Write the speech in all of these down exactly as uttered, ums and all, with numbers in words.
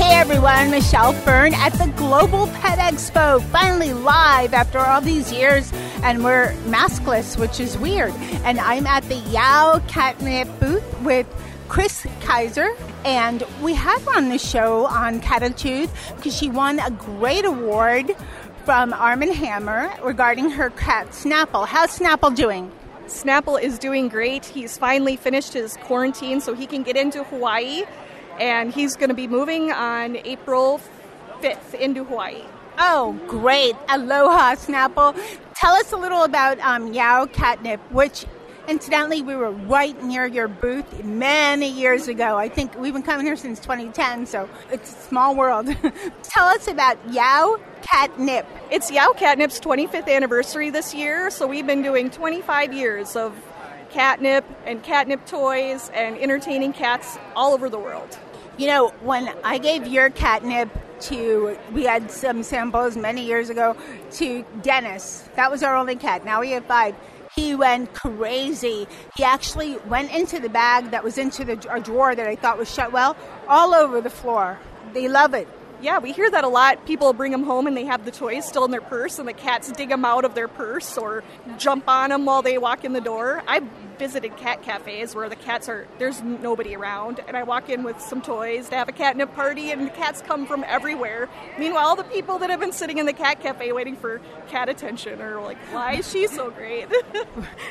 Everyone, Michelle Fern at the Global Pet Expo, finally live after all these years, and we're maskless, which is weird. And I'm at the Yeowww Catnip booth with Chris Kaiser, and we have on the show on Catit because she won a great award from Arm and Hammer regarding her cat Snapple. How's Snapple doing? Snapple is doing great. He's finally finished his quarantine, so he can get into Hawaii. And he's going to be moving on April fifth into Hawaii. Oh, great. Aloha, Snapple. Tell us a little about um, Yeowww Catnip, which, incidentally, we were right near your booth many years ago. I think we've been coming here since twenty ten, so it's a small world. Tell us about Yeowww Catnip. It's Yeowww Catnip's twenty-fifth anniversary this year, so we've been doing twenty-five years of catnip and catnip toys and entertaining cats all over the world. You know, when I gave your catnip to, we had some samples many years ago, to Dennis. That was our only cat. Now we have five. He went crazy. He actually went into the bag that was into the a drawer that I thought was shut well, all over the floor. They love it. Yeah, we hear that a lot. People bring them home and they have the toys still in their purse and the cats dig them out of their purse or jump on them while they walk in the door. I've visited cat cafes where the cats are, there's nobody around, and I walk in with some toys to have a catnip party and the cats come from everywhere. Meanwhile, the people that have been sitting in the cat cafe waiting for cat attention are like, why is she so great?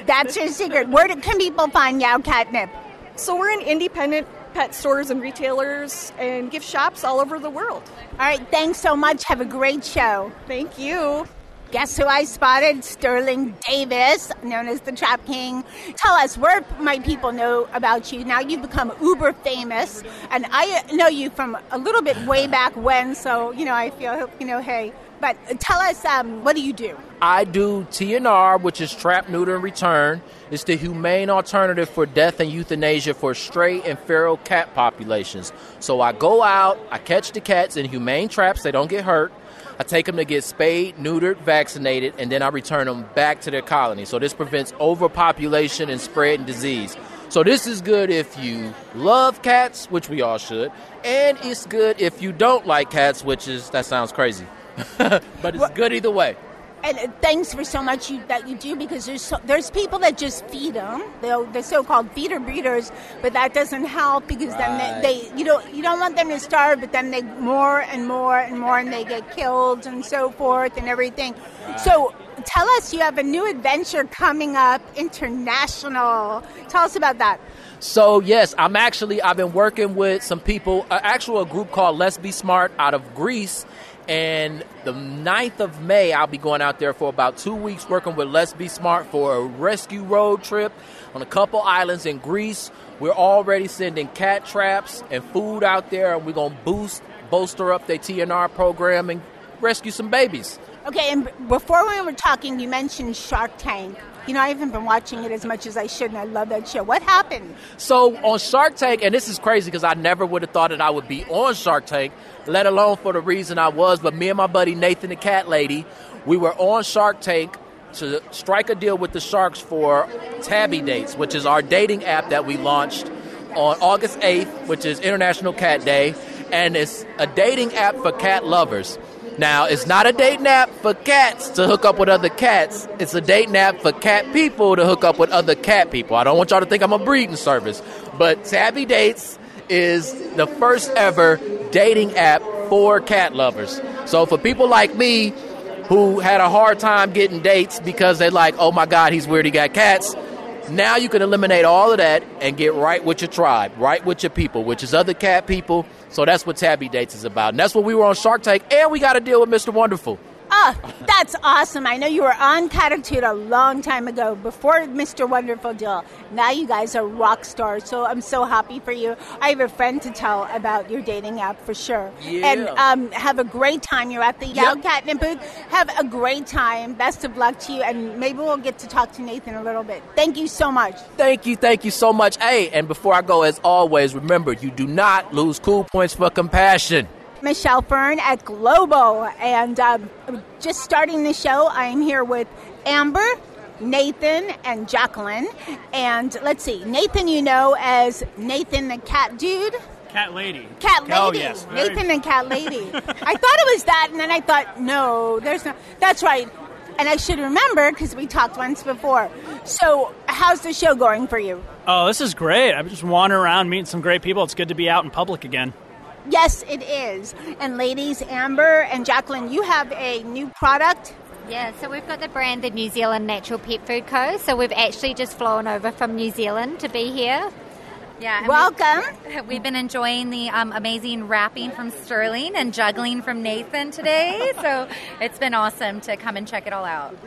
That's your secret. Where can people find Yeowww Catnip? So we're an independent pet stores and retailers and gift shops all over the world. All right, thanks so much. Have a great show. Thank you. Guess who I spotted? Sterling Davis, known as the Trap King. Tell us, where might people know about you? Now you've become uber famous, and I know you from a little bit way back when, so, you know, I feel, you know, hey. But tell us, um, what do you do? I do T N R, which is Trap, Neuter, and Return. It's the humane alternative for death and euthanasia for stray and feral cat populations. So I go out, I catch the cats in humane traps, they don't get hurt. I take them to get spayed, neutered, vaccinated, and then I return them back to their colony. So this prevents overpopulation and spreading disease. So this is good if you love cats, which we all should, and it's good if you don't like cats, which is, that sounds crazy. But it's well, good either way. And thanks for so much you, that you do, because there's so, there's people that just feed them, the, the so-called feeder breeders, but that doesn't help because right. then they, they you don't you don't want them to starve, but then they more and more and more and they get killed and so forth and everything. Right. So tell us, you have a new adventure coming up, international. Tell us about that. So yes, I'm actually I've been working with some people, uh, actually a group called Let's Be Smart out of Greece. And the ninth of May, I'll be going out there for about two weeks working with Let's Be Smart for a rescue road trip on a couple islands in Greece. We're already sending cat traps and food out there, and we're going to boost, bolster up their T N R program and rescue some babies. Okay, and before we were talking, you mentioned Shark Tank. You know, I haven't been watching it as much as I should, and I love that show. What happened? So on Shark Tank, and this is crazy because I never would have thought that I would be on Shark Tank, let alone for the reason I was, but me and my buddy Nathan the Cat Lady, we were on Shark Tank to strike a deal with the sharks for Tabby Dates, which is our dating app that we launched on August eighth, which is International Cat Day, and it's a dating app for cat lovers. Now, it's not a dating app for cats to hook up with other cats. It's a dating app for cat people to hook up with other cat people. I don't want y'all to think I'm a breeding service. But Tabby Dates is the first ever dating app for cat lovers. So for people like me who had a hard time getting dates because they're like, oh my God, he's weird, he got cats. Now you can eliminate all of that and get right with your tribe, right with your people, which is other cat people. So that's what Tabby Dates is about. And that's what we were on Shark Tank. And we got to deal with Mister Wonderful. Oh, that's awesome. I know you were on Catit a long time ago, before Mister Wonderful Deal. Now you guys are rock stars, so I'm so happy for you. I have a friend to tell about your dating app for sure. Yeah. And um, have a great time. You're at the Yeowww Catnip booth. Have a great time. Best of luck to you, and maybe we'll get to talk to Nathan a little bit. Thank you so much. Thank you. Thank you so much. Hey, and before I go, as always, remember, you do not lose cool points for compassion. Michelle Fern at Global, and um, just starting the show, I'm here with Amber, Nathan, and Jacqueline. And let's see, Nathan you know as Nathan the Cat Dude. Cat Lady. Cat Lady. Oh, yes. Nathan the Cat Lady. I thought it was that, and then I thought, no, there's no. That's right. And I should remember because we talked once before. So how's the show going for you? Oh, this is great. I'm just wandering around meeting some great people. It's good to be out in public again. Yes, it is. And ladies, Amber and Jacqueline, you have a new product. Yeah, so we've got the brand, the New Zealand Natural Pet Food Co. So we've actually just flown over from New Zealand to be here. Yeah, welcome. We've, we've been enjoying the um, amazing wrapping from Sterling and juggling from Nathan today. So it's been awesome to come and check it all out.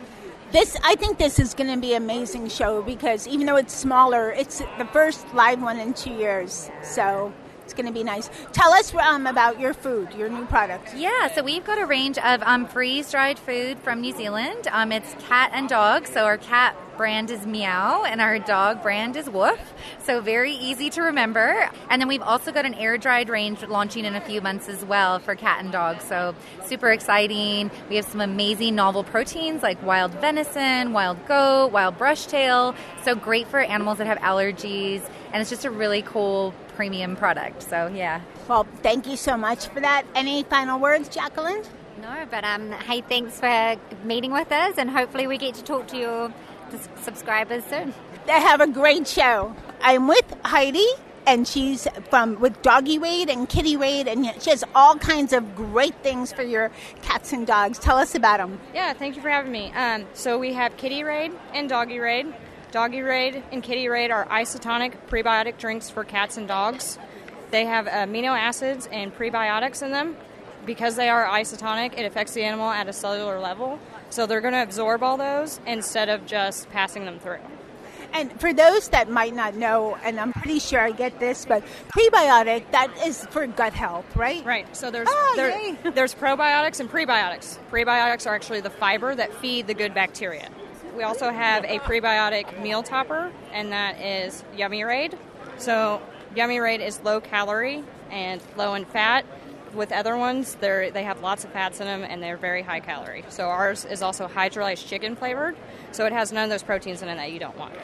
This, I think this is going to be an amazing show because even though it's smaller, it's the first live one in two years. So it's going to be nice. Tell us um, about your food, your new product. Yeah, so we've got a range of um, freeze-dried food from New Zealand. Um, it's cat and dog, so our cat brand is Meow, and our dog brand is Woof, so very easy to remember. And then we've also got an air-dried range launching in a few months as well for cat and dog, so super exciting. We have some amazing novel proteins like wild venison, wild goat, wild brushtail, so great for animals that have allergies, and it's just a really cool premium product, so yeah. Well, thank you so much for that. Any final words, Jacqueline? No, but um, hey, thanks for meeting with us, and hopefully we get to talk to your subscribers soon. They have a great show. I'm with Heidi, and she's from with Doggy Raid and Kitty Raid, and she has all kinds of great things for your cats and dogs. Tell us about them. Yeah, thank you for having me. Um, so we have Kitty Raid and Doggy Raid. Doggy Raid and Kitty Raid are isotonic prebiotic drinks for cats and dogs. They have amino acids and prebiotics in them. Because they are isotonic, it affects the animal at a cellular level. So they're going to absorb all those instead of just passing them through. And for those that might not know, and I'm pretty sure I get this, but prebiotic, that is for gut health, right? Right. So there's oh, there, there's probiotics and prebiotics. Prebiotics are actually the fiber that feed the good bacteria. We also have a prebiotic meal topper, and that is Yummy Raid. So Yummy Raid is low calorie and low in fat. With other ones, they they have lots of fats in them, and they're very high calorie. So ours is also hydrolyzed chicken flavored, so it has none of those proteins in it that you don't want.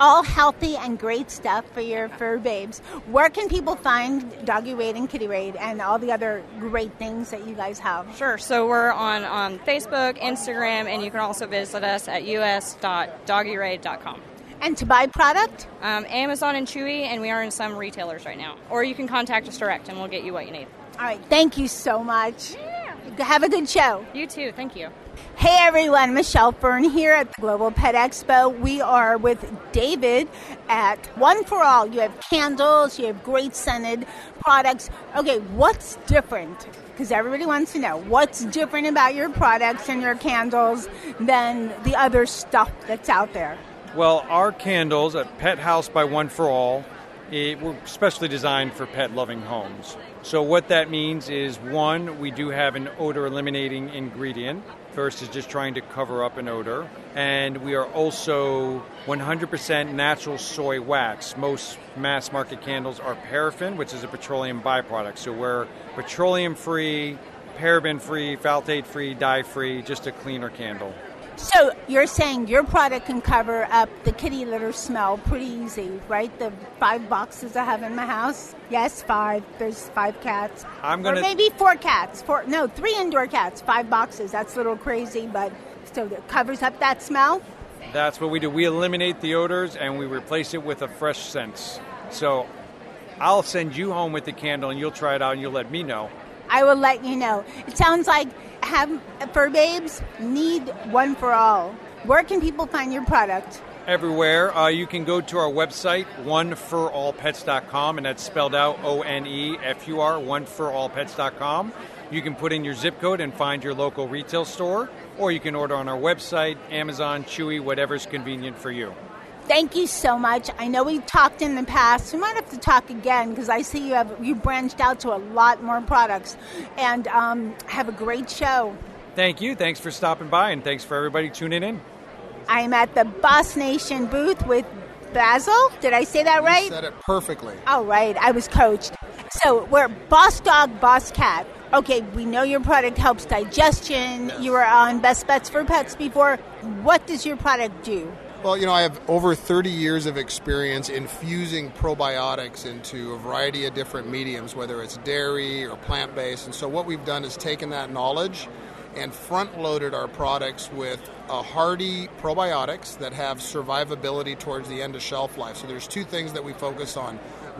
All healthy and great stuff for your fur babes. Where can people find Doggy Raid and Kitty Raid and all the other great things that you guys have? Sure. So we're on, on Facebook, Instagram, and you can also visit us at u s dot doggy raid dot com. And to buy product? Um, Amazon and Chewy, and we are in some retailers right now. Or you can contact us direct, and we'll get you what you need. All right, thank you so much. Yeah. Have a good show. You too, thank you. Hey everyone, Michelle Fern here at the Global Pet Expo. We are with David at One for All. You have candles, you have great scented products. Okay, what's different? Because everybody wants to know what's different about your products and your candles than the other stuff that's out there. Well, our candles at Pet House by One for All, it, we're specially designed for pet-loving homes. So what that means is, one, we do have an odor-eliminating ingredient versus just trying to cover up an odor. And we are also one hundred percent natural soy wax. Most mass-market candles are paraffin, which is a petroleum byproduct. So we're petroleum-free, paraben-free, phthalate-free, dye-free, just a cleaner candle. So you're saying your product can cover up the kitty litter smell pretty easy, right? The five boxes I have in my house. Yes, five. There's five cats. I'm gonna or maybe four cats. Four, no, three indoor cats, five boxes. That's a little crazy, but so it covers up that smell? That's what we do. We eliminate the odors and we replace it with a fresh scent. So I'll send you home with the candle and you'll try it out and you'll let me know. I will let you know. It sounds like have fur babes need One for All. Where can people find your product? everywhere. Uh, you can go to our website, one for all pets dot com, and that's spelled out O N E F U R, one for all pets dot com. You can put in your zip code and find your local retail store, or you can order on our website, Amazon, Chewy, whatever's convenient for you. Thank you so much. I know we talked in the past. We might have to talk again because I see you have you branched out to a lot more products. And um, have a great show. Thank you. Thanks for stopping by, and thanks for everybody tuning in. I'm at the Boss Nation booth with Basil. Did I say that right? You said it perfectly. All right. I was coached. So we're Boss Dog, Boss Cat. Okay, we know your product helps digestion. Yes. You were on Best Bets for Pets before. What does your product do? Well, you know, I have over thirty years of experience infusing probiotics into a variety of different mediums, whether it's dairy or plant-based. And so what we've done is taken that knowledge and front-loaded our products with a hardy probiotics that have survivability towards the end of shelf life. So there's two things that we focus on,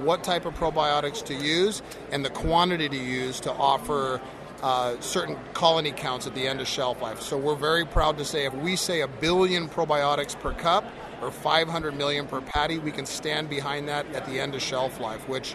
what type of probiotics to use and the quantity to use to offer Uh, certain colony counts at the end of shelf life. So we're very proud to say if we say a billion probiotics per cup or five hundred million per patty, we can stand behind that at the end of shelf life, which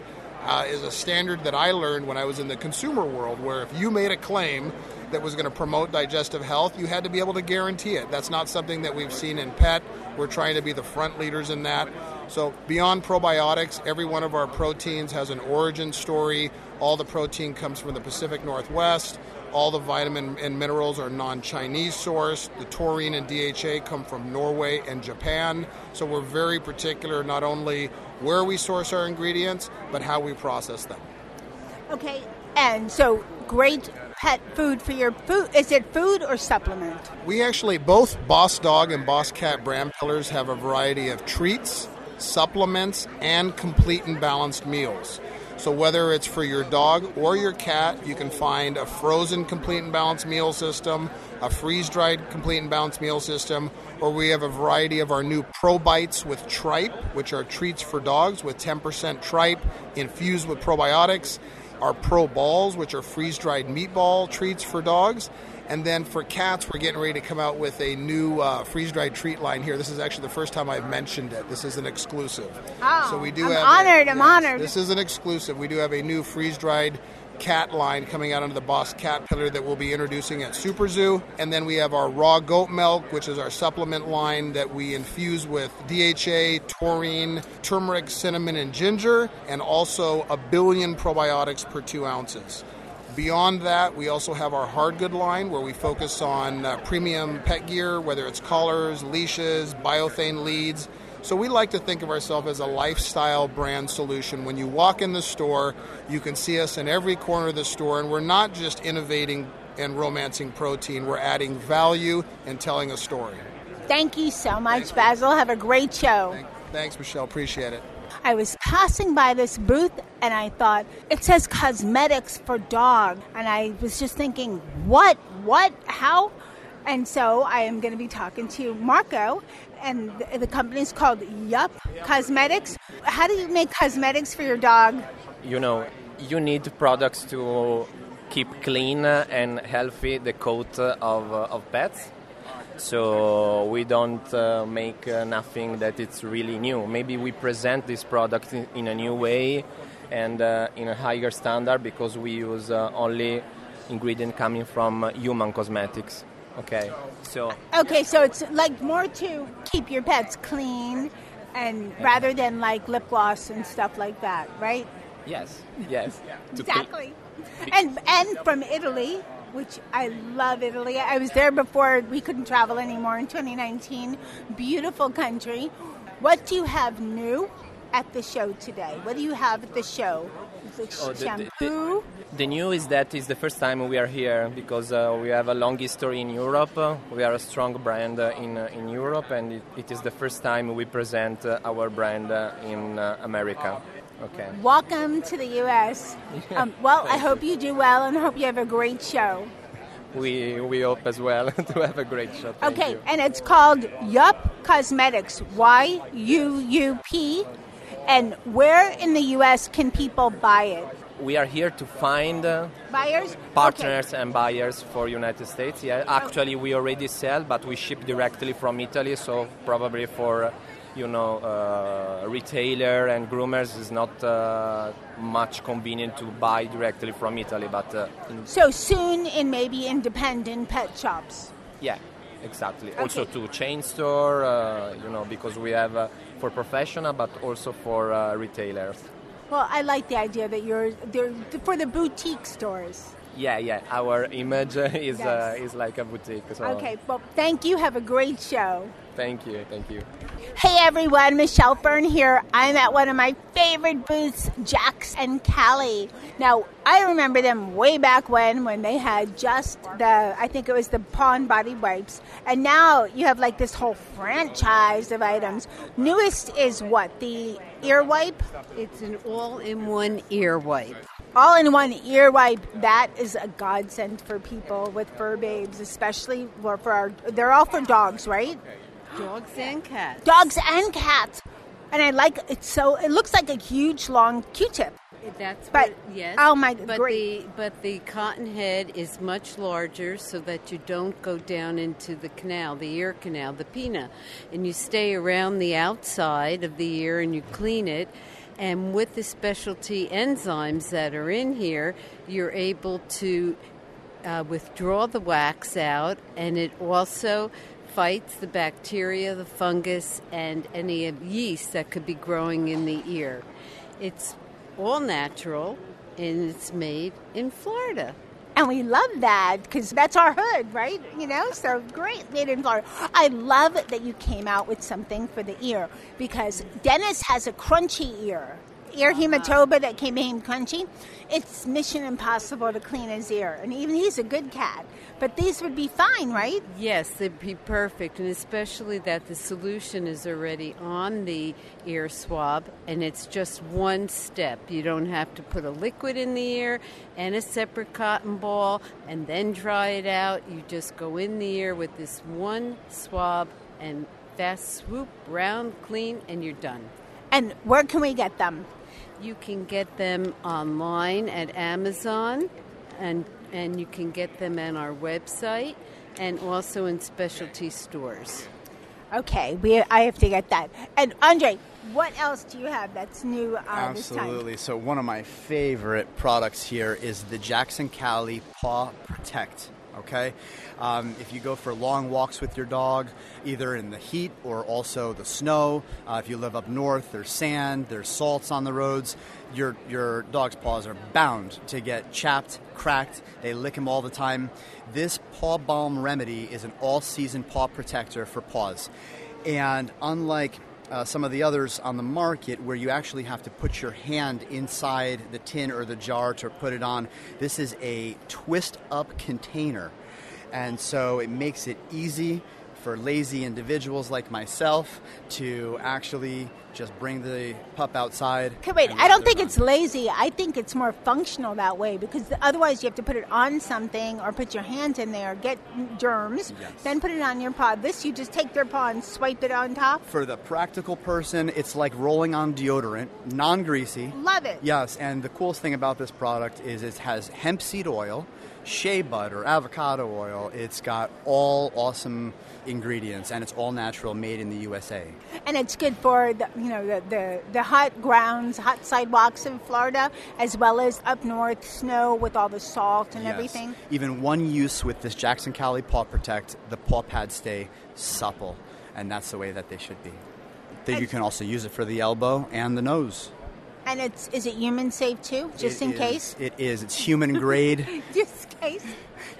uh, is a standard that I learned when I was in the consumer world, where if you made a claim that was going to promote digestive health, you had to be able to guarantee it. That's not something that we've seen in pet. We're trying to be the front leaders in that. So beyond probiotics, every one of our proteins has an origin story. All the protein comes from the Pacific Northwest. All the vitamin and minerals are non-Chinese sourced. The taurine and D H A come from Norway and Japan. So we're very particular not only where we source our ingredients, but how we process them. Okay, and so great pet food for your food. Is it food or supplement? We actually, both Boss Dog and Boss Cat brand pillars have a variety of treats, supplements, and complete and balanced meals. So whether it's for your dog or your cat, you can find a frozen complete and balanced meal system, a freeze-dried complete and balanced meal system, or we have a variety of our new Pro Bites with tripe, which are treats for dogs with ten percent tripe infused with probiotics, our Pro Balls, which are freeze-dried meatball treats for dogs. And then for cats, we're getting ready to come out with a new uh, freeze-dried treat line here. This is actually the first time I've mentioned it. This is an exclusive. Oh, so we do I'm have honored. A, I'm yes, honored. This is an exclusive. We do have a new freeze-dried cat line coming out under the Boss Cat pillar that we'll be introducing at Super Zoo. And then we have our raw goat milk, which is our supplement line that we infuse with D H A, taurine, turmeric, cinnamon, and ginger, and also a billion probiotics per two ounces. Beyond that, we also have our hard good line where we focus on uh, premium pet gear, whether it's collars, leashes, biothane leads. So we like to think of ourselves as a lifestyle brand solution. When you walk in the store, you can see us in every corner of the store, and we're not just innovating and romancing protein. We're adding value and telling a story. Thank you so much, Thank Basil. You. Have a great show. Thank, thanks, Michelle. Appreciate it. I was passing by this booth and I thought, it says cosmetics for dog. And I was just thinking, what, what, how? And so I am going to be talking to Marco, and the, the company is called Yuup Cosmetics. How do you make cosmetics for your dog? You know, you need products to keep clean and healthy the coat of, of pets. So we don't uh, make uh, nothing that it's really new. Maybe we present this product in, in a new way and uh, in a higher standard because we use uh, only ingredient coming from uh, human cosmetics. Okay, so okay, so it's like more to keep your pets clean, and yeah. rather than like lip gloss and stuff like that, right? Yes, yes, exactly. And and from Italy. Which I love Italy. I was there before we couldn't travel anymore in twenty nineteen. Beautiful country. What do you have new at the show today? What do you have at the show? Is it oh, shampoo? The, the, the, the new is that it's the first time we are here because uh, we have a long history in Europe. We are a strong brand uh, in uh, in Europe, and it, it is the first time we present uh, our brand uh, in uh, America. Okay. Welcome to the U S Um, well, I hope you do well and hope you have a great show. We we hope as well to have a great show. Thank okay, you. And it's called Yuup Cosmetics, Y U U P. And where in the U S can people buy it? we are here to find uh, buyers, partners, okay. and buyers for United States. Yeah, actually, we already sell, but we ship directly from Italy. So probably for you know uh, retailer and groomers is not uh, much convenient to buy directly from Italy. But uh, so soon in maybe independent pet shops. Yeah. Exactly. Okay. Also to chain store, uh, you know, because we have uh, for professional, but also for uh, retailers. Well, I like the idea that you're there for the boutique stores. Yeah, yeah. Our image is yes. uh, is like a boutique. So. Okay. Well, thank you. Have a great show. Thank you. Thank you. Hey, everyone. Michelle Fern here. I'm at one of my favorite booths, Jax and Callie. Now, I remember them way back when, when they had just the, I think it was the Pawn Body Wipes. And now you have like this whole franchise of items. Newest is what? The ear wipe? It's an all-in-one ear wipe. All-in-one ear wipe. That is a godsend for people with fur babes, especially for our, they're all for dogs, right? Dogs and cats. Dogs and cats. And I like it so, it looks like a huge, long Q-tip. That's but, what, yes. Oh, my, but great. The, but the cotton head is much larger so that you don't go down into the canal, the ear canal, the pinna. And you stay around the outside of the ear and you clean it. And with the specialty enzymes that are in here, you're able to uh, withdraw the wax out, and it also fights the bacteria, the fungus, and any yeast that could be growing in the ear. It's all natural, and it's made in Florida. And we love that, because that's our hood, right? You know, so great, made in Florida. I love that you came out with something for the ear, because Dennis has a crunchy ear. Ear hematoba that became crunchy. It's mission impossible to clean his ear. And even he's a good cat. But these would be fine, right? Yes, they'd be perfect. And especially that the solution is already on the ear swab. And it's just one step. You don't have to put a liquid in the ear and a separate cotton ball and then dry it out. You just go in the ear with this one swab and fast swoop, round, clean, and you're done. And where can we get them? You can get them online at Amazon, and and you can get them on our website, and also in specialty stores. Okay, we I have to get that. And Andre, what else do you have that's new uh, this time? Absolutely. So one of my favorite products here is the Jackson Cali Paw Protect. Okay, um, if you go for long walks with your dog, either in the heat or also the snow, uh, if you live up north, there's sand, there's salts on the roads, your your dog's paws are bound to get chapped, cracked. They lick them all the time. This paw balm remedy is an all-season paw protector for paws. And unlike uh, some of the others on the market where you actually have to put your hand inside the tin or the jar to put it on, this is a twist-up container. And so it makes it easy for lazy individuals like myself to actually just bring the pup outside. Okay, wait, I don't think it's lazy. I think it's more functional that way, because otherwise you have to put it on something or put your hand in there, get germs, yes. then put it on your paw. This, you just take their paw and swipe it on top. For the practical person, it's like rolling on deodorant, non-greasy. Love it. Yes, and the coolest thing about this product is it has hemp seed oil, shea butter, avocado oil. It's got all awesome ingredients, and it's all natural, made in the U S A. And it's good for the, you know, the, the, the hot grounds, hot sidewalks in Florida, as well as up north, snow with all the salt and yes. everything. Even one use with this Jackson Cali Paw Protect, the paw pads stay supple, and that's the way that they should be. Then you can also use it for the elbow and the nose. And it's is it human safe too, just it in is, case? It is. It's human grade. Just in case.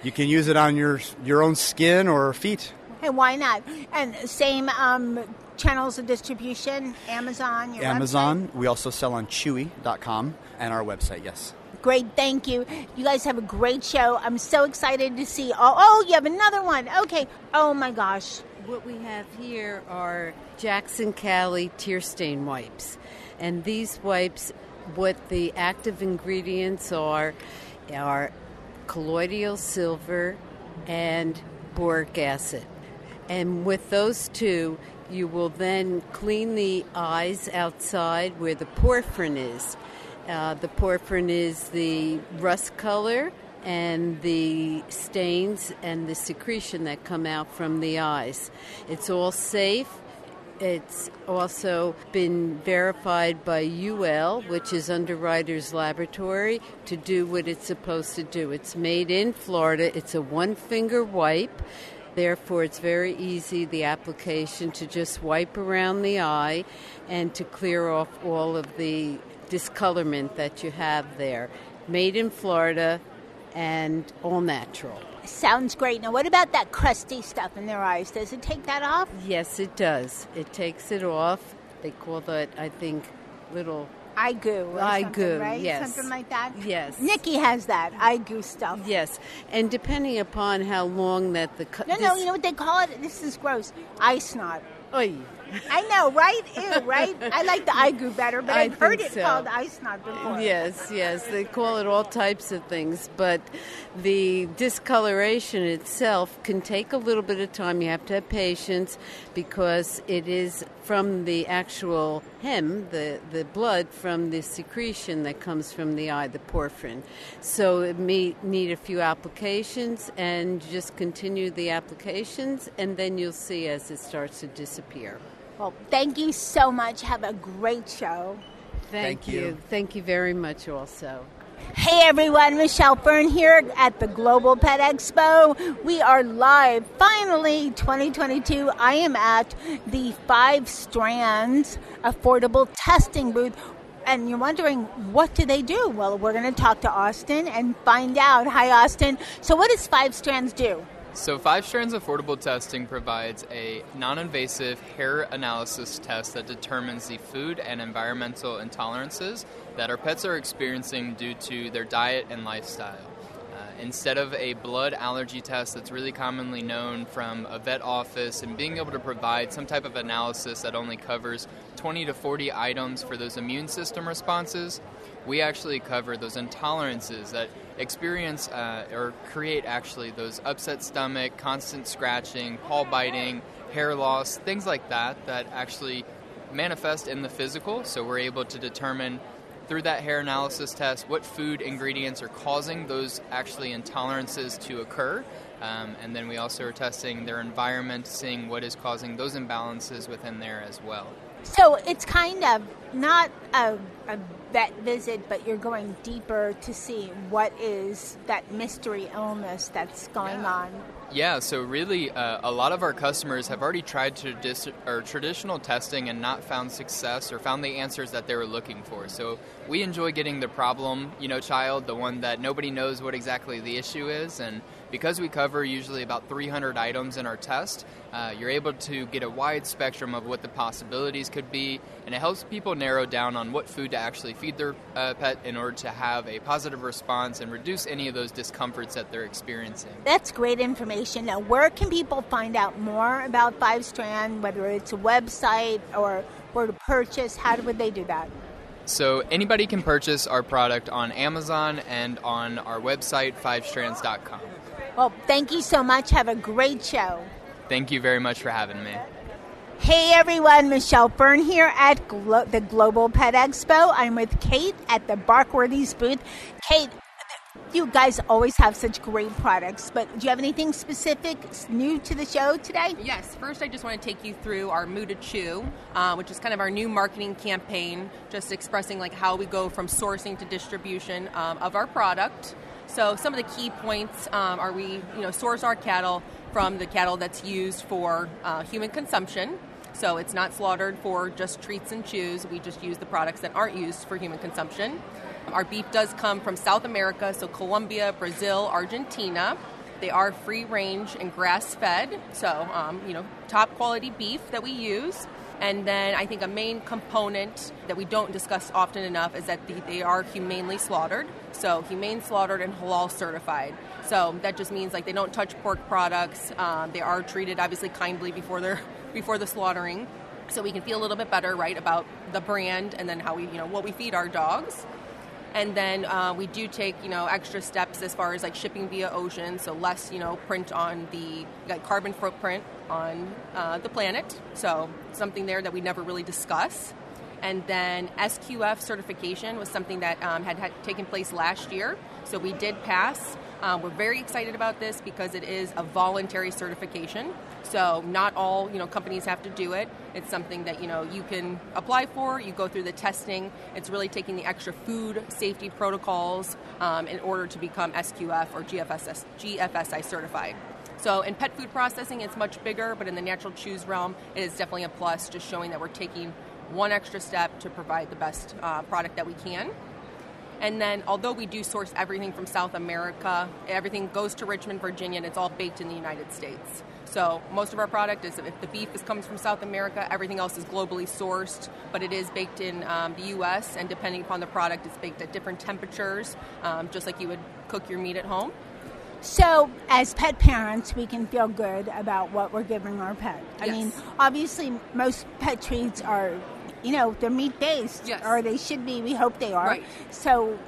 You can use it on your your own skin or feet. Hey, why not? And same um, channels of distribution, Amazon, your Amazon. Website? We also sell on Chewy dot com and our website, yes. Great, thank you. You guys have a great show. I'm so excited to see. All, oh, you have another one. Okay. Oh, my gosh. What we have here are Jackson Cali tear stain wipes. And these wipes, what the active ingredients are, are colloidal silver and boric acid. And with those two, you will then clean the eyes outside where the porphyrin is. Uh, the porphyrin is the rust color and the stains and the secretion that come out from the eyes. It's all safe. It's also been verified by U L, which is Underwriters Laboratory, to do what it's supposed to do. It's made in Florida. It's a one-finger wipe. Therefore, it's very easy, the application, to just wipe around the eye and to clear off all of the discolorment that you have there. Made in Florida and all natural. Sounds great. Now, what about that crusty stuff in their eyes? Does it take that off? Yes, it does. It takes it off. They call that, I think, little... Eye goo. Or eye goo, right? Yes. Something like that? Yes. Nikki has that eye goo stuff. Yes. And depending upon how long that the... Cu- no, no, you know what they call it? This is gross. Eye snot. Oy. I know, right? Ew, right? I like the eye goo better, but I I've heard it so. called eye snot before. Yes, yes. They call it all types of things, but the discoloration itself can take a little bit of time. You have to have patience because it is from the actual hem, the, the blood from the secretion that comes from the eye, the porphyrin. So it may need a few applications, and just continue the applications, and then you'll see as it starts to disappear. Well, thank you so much. Have a great show. Thank, thank you. you. Thank you very much also. Hey, everyone. Michelle Fern here at the Global Pet Expo. We are live. Finally, twenty twenty-two, I am at the Five Strands Affordable Testing Booth. And you're wondering, what do they do? Well, we're going to talk to Austin and find out. Hi, Austin. So what does Five Strands do? So Five Strands Affordable Testing provides a non-invasive hair analysis test that determines the food and environmental intolerances that our pets are experiencing due to their diet and lifestyle. Uh, instead of a blood allergy test that's really commonly known from a vet office, and being able to provide some type of analysis that only covers twenty to forty items for those immune system responses, we actually cover those intolerances that experience uh, or create actually those upset stomach, constant scratching, paw biting, hair loss, things like that that actually manifest in the physical. So we're able to determine through that hair analysis test what food ingredients are causing those actually intolerances to occur. Um, and then we also are testing their environment, seeing what is causing those imbalances within there as well. So it's kind of not a, a vet visit, but you're going deeper to see what is that mystery illness that's going yeah. on. Yeah, so really uh, a lot of our customers have already tried to dis- or traditional testing and not found success or found the answers that they were looking for. So we enjoy getting the problem, you know, child, the one that nobody knows what exactly the issue is. And because we cover usually about three hundred items in our test, uh, you're able to get a wide spectrum of what the possibilities could be, and it helps people narrow down on what food to actually feed their uh, pet in order to have a positive response and reduce any of those discomforts that they're experiencing. That's great information. Now, where can people find out more about Five Strand, whether it's a website or where to purchase? How would they do that? So anybody can purchase our product on Amazon and on our website, five strands dot com. Well, thank you so much. Have a great show. Thank you very much for having me. Hey, everyone. Michelle Fern here at Glo- the Global Pet Expo. I'm with Kate at the Barkworthy's booth. Kate, you guys always have such great products, but do you have anything specific new to the show today? Yes. First, I just want to take you through our Moo to Chew, uh, which is kind of our new marketing campaign, just expressing like how we go from sourcing to distribution um, of our product. So some of the key points um, are we, you know, source our cattle from the cattle that's used for uh, human consumption. So it's not slaughtered for just treats and chews. We just use the products that aren't used for human consumption. Our beef does come from South America, so Colombia, Brazil, Argentina. They are free range and grass-fed, so, um, you know, top-quality beef that we use. And then I think a main component that we don't discuss often enough is that the, they are humanely slaughtered. So humane slaughtered and halal certified. So that just means, like, they don't touch pork products. Um, they are treated, obviously, kindly before they're before the slaughtering. So we can feel a little bit better, right, about the brand and then how we, you know, what we feed our dogs. And then uh, we do take, you know, extra steps as far as like shipping via ocean, so less, you know, print on the like, carbon footprint on uh, the planet. So something there that we never really discuss. And then S Q F certification was something that um, had, had taken place last year. So we did pass. Um, we're very excited about this because it is a voluntary certification. So not all, you know, companies have to do it. It's something that, you know, you can apply for. You go through the testing. It's really taking the extra food safety protocols um, in order to become S Q F or G F S S, G F S I certified. So in pet food processing, it's much bigger, but in the natural chews realm, it is definitely a plus, just showing that we're taking one extra step to provide the best uh, product that we can. And then, although we do source everything from South America, everything goes to Richmond, Virginia, and it's all baked in the United States. So most of our product is, if the beef is, comes from South America, everything else is globally sourced, but it is baked in um, the U S, and depending upon the product, it's baked at different temperatures, um, just like you would cook your meat at home. So, as pet parents, we can feel good about what we're giving our pet. I yes. mean, obviously, most pet treats are, you know, they're meat-based, yes. or they should be. We hope they are. Right. So,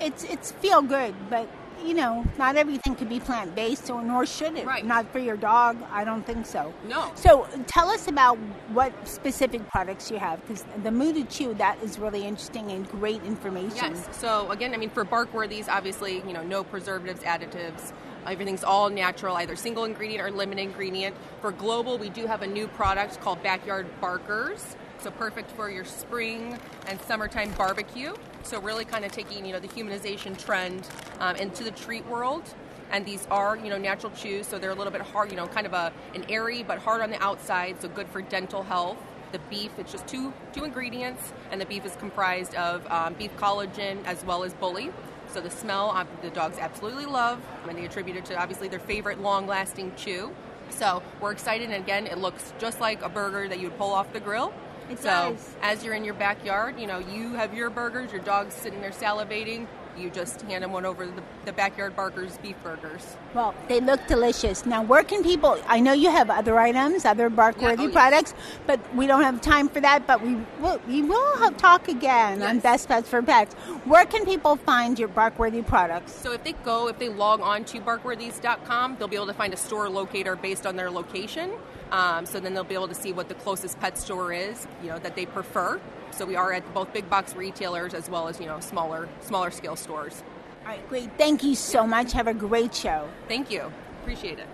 it's it's feel good, but, you know, not everything can be plant-based, or nor should it. Right. Not for your dog, I don't think so. No. So, tell us about what specific products you have, because the Mood to Chew, that is really interesting and great information. Yes. So, again, I mean, for Barkworthies, obviously, you know, no preservatives, additives. Everything's all natural, either single ingredient or limited ingredient. For Global, we do have a new product called Backyard Barkers. So perfect for your spring and summertime barbecue. So really kind of taking, you know, the humanization trend um, into the treat world. And these are, you know, natural chews. So they're a little bit hard, you know, kind of a an airy but hard on the outside. So good for dental health. The beef, it's just two two ingredients. And the beef is comprised of um, beef collagen as well as bully. So the smell, um, the dogs absolutely love. And they attribute it to, obviously, their favorite long-lasting chew. So we're excited. And again, it looks just like a burger that you would pull off the grill. It so does. As you're in your backyard, you know, you have your burgers, your dog's sitting there salivating. You just hand them one over the, the Backyard Barkers beef burgers. Well, they look delicious. Now, where can people, I know you have other items, other Barkworthy yeah, oh, products, yes. but we don't have time for that, but we will, we will have talk again yes. on Best Pets for Pets. Where can people find your Barkworthy products? So if they go, if they log on to barkworthies dot com, they'll be able to find a store locator based on their location. Um, so then they'll be able to see what the closest pet store is, you know, that they prefer. So we are at both big box retailers as well as, you know, smaller smaller scale stores. All right, great. Thank you so much. Have a great show. Thank you. Appreciate it.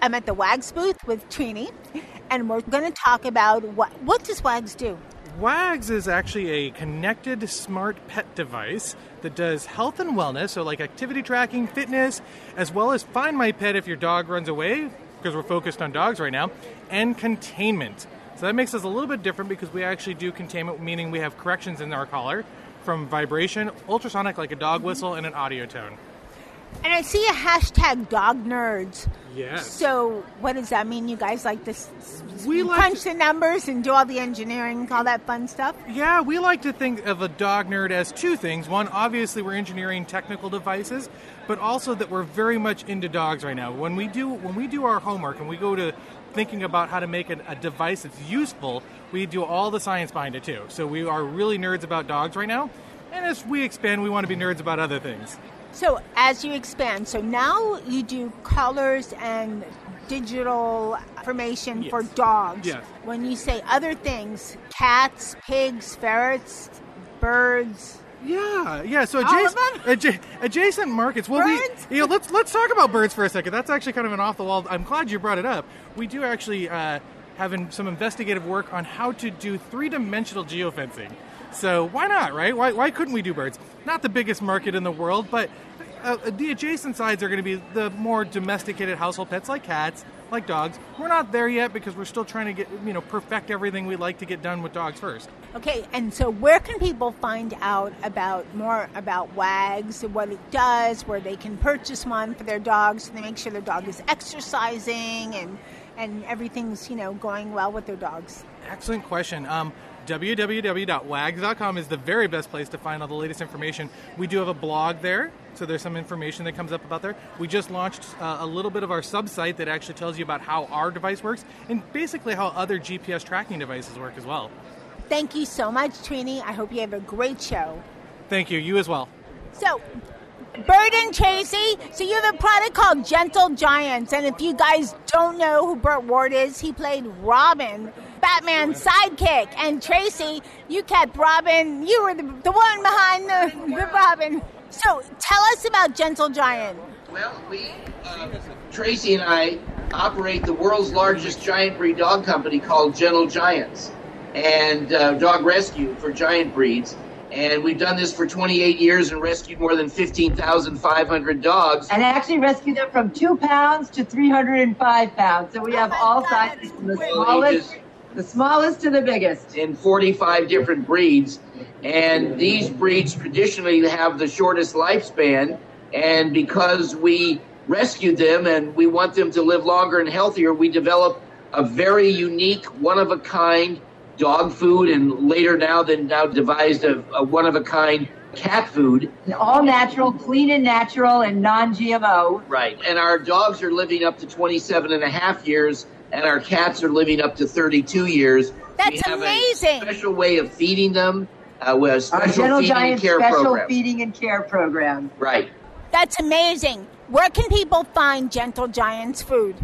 I'm at the Wagz booth with Trini, and we're going to talk about what, what does Wagz do? Wagz is actually a connected smart pet device that does health and wellness, so like activity tracking, fitness, as well as find my pet if your dog runs away, because we're focused on dogs right now, and containment. So that makes us a little bit different because we actually do containment, meaning we have corrections in our collar from vibration, ultrasonic like a dog whistle, and an audio tone. And I see a hashtag dog nerds. Yes. So what does that mean? You guys like to s- we punch like to, the numbers and do all the engineering, all that fun stuff? Yeah, we like to think of a dog nerd as two things. One, obviously we're engineering technical devices, but also that we're very much into dogs right now. When we do when we do our homework and we go to thinking about how to make an, a device that's useful, we do all the science behind it too. So we are really nerds about dogs right now. And as we expand, we want to be nerds about other things. So as you expand, so now you do collars and digital information yes. for dogs. Yes. When you say other things, cats, pigs, ferrets, birds. Yeah, yeah. So adjacent, adja- adjacent markets. Well, birds? we you know let's let's talk about birds for a second. That's actually kind of an off the wall. I'm glad you brought it up. We do actually uh, have in, some investigative work on how to do three dimensional geofencing. So why not, right? Why why couldn't we do birds? Not the biggest market in the world, but uh, the adjacent sides are going to be the more domesticated household pets like cats, like dogs. We're not there yet because we're still trying to get, you know, perfect everything we like to get done with dogs first. Okay, and so where can people find out about more about Wagz, what it does, where they can purchase one for their dogs, so they make sure their dog is exercising and and everything's, you know, going well with their dogs? Excellent question. Um, w w w dot wags dot com is the very best place to find all the latest information. We do have a blog there, so there's some information that comes up about there. We just launched uh, a little bit of our sub-site that actually tells you about how our device works and basically how other G P S tracking devices work as well. Thank you so much, Trini. I hope you have a great show. Thank you. You as well. So, Bird and Tracy, so you have a product called Gentle Giants, and if you guys don't know who Burt Ward is, he played Robin Batman's sidekick, and Tracy, you kept Robin. You were the, the one behind the, the Robin. So tell us about Gentle Giant. Well, we, uh, Tracy and I, operate the world's largest giant breed dog company called Gentle Giants, and uh, dog rescue for giant breeds. And we've done this for twenty-eight years and rescued more than fifteen thousand five hundred dogs. And actually rescued them from two pounds to three hundred five pounds. So we have oh all God, sizes, from the smallest, the smallest to the biggest. In forty-five different breeds. And these breeds traditionally have the shortest lifespan. And because we rescued them and we want them to live longer and healthier, we develop a very unique, one-of-a-kind dog food, and later now then now devised a, a one-of-a-kind cat food. All natural, clean and natural, and non-G M O. Right. And our dogs are living up to twenty-seven and a half years, and our cats are living up to thirty-two years. That's amazing. We have a special way of feeding them, uh, with a special our feeding and care special program. feeding and care program. Right. That's amazing. Where can people find Gentle Giants food?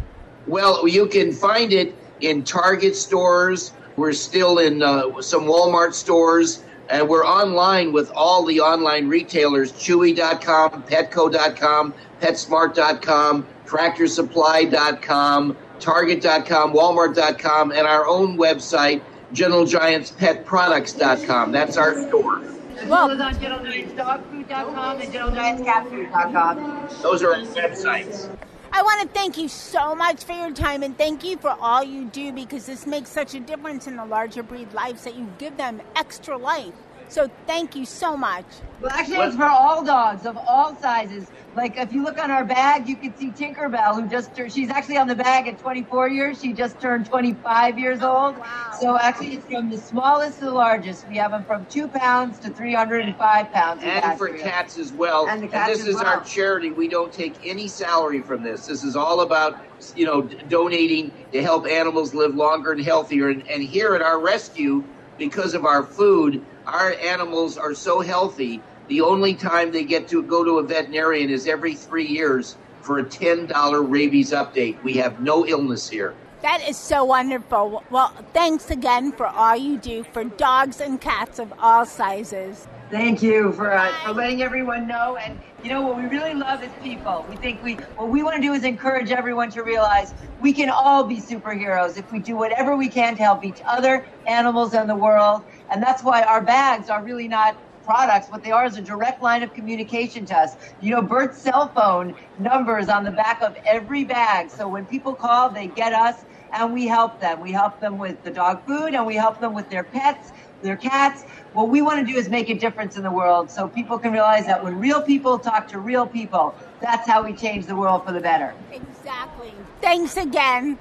Well, you can find it in Target stores. We're still in uh, some Walmart stores, and we're online with all the online retailers, Chewy dot com, Petco dot com, PetSmart dot com, Tractor Supply dot com, Target dot com, Walmart dot com, and our own website, Gentle Giants Pet Products dot com. That's our store. Well, on Gentle Giants Dog Food dot com and Gentle Giants Cat Food dot com. Those are our websites. I want to thank you so much for your time, and thank you for all you do, because this makes such a difference in the larger breed lives that you give them extra life. So thank you so much. Well, actually, it's for all dogs of all sizes. Like, if you look on our bag, you can see Tinkerbell, who just turned, she's actually on the bag at twenty-four years. She just turned twenty-five years old. Oh, wow. So actually, it's from the smallest to the largest. We have them from two pounds to three hundred five pounds. And for cats as well. And, the cats and this is well. Our charity. We don't take any salary from this. This is all about, you know, donating to help animals live longer and healthier. And, and here at our rescue, because of our food, our animals are so healthy. The only time they get to go to a veterinarian is every three years for a ten dollar rabies update. We have no illness here. That is so wonderful. Well, thanks again for all you do for dogs and cats of all sizes. Thank you for uh, for letting everyone know. And you know what we really love is people. We think we what we want to do is encourage everyone to realize we can all be superheroes if we do whatever we can to help each other, animals, and the world. And that's why our bags are really not products. What they are is a direct line of communication to us. You know, Bert's cell phone number is on the back of every bag. So when people call, they get us, and we help them. We help them with the dog food, and we help them with their pets, their cats. What we want to do is make a difference in the world so people can realize that when real people talk to real people, that's how we change the world for the better. Exactly. Thanks again.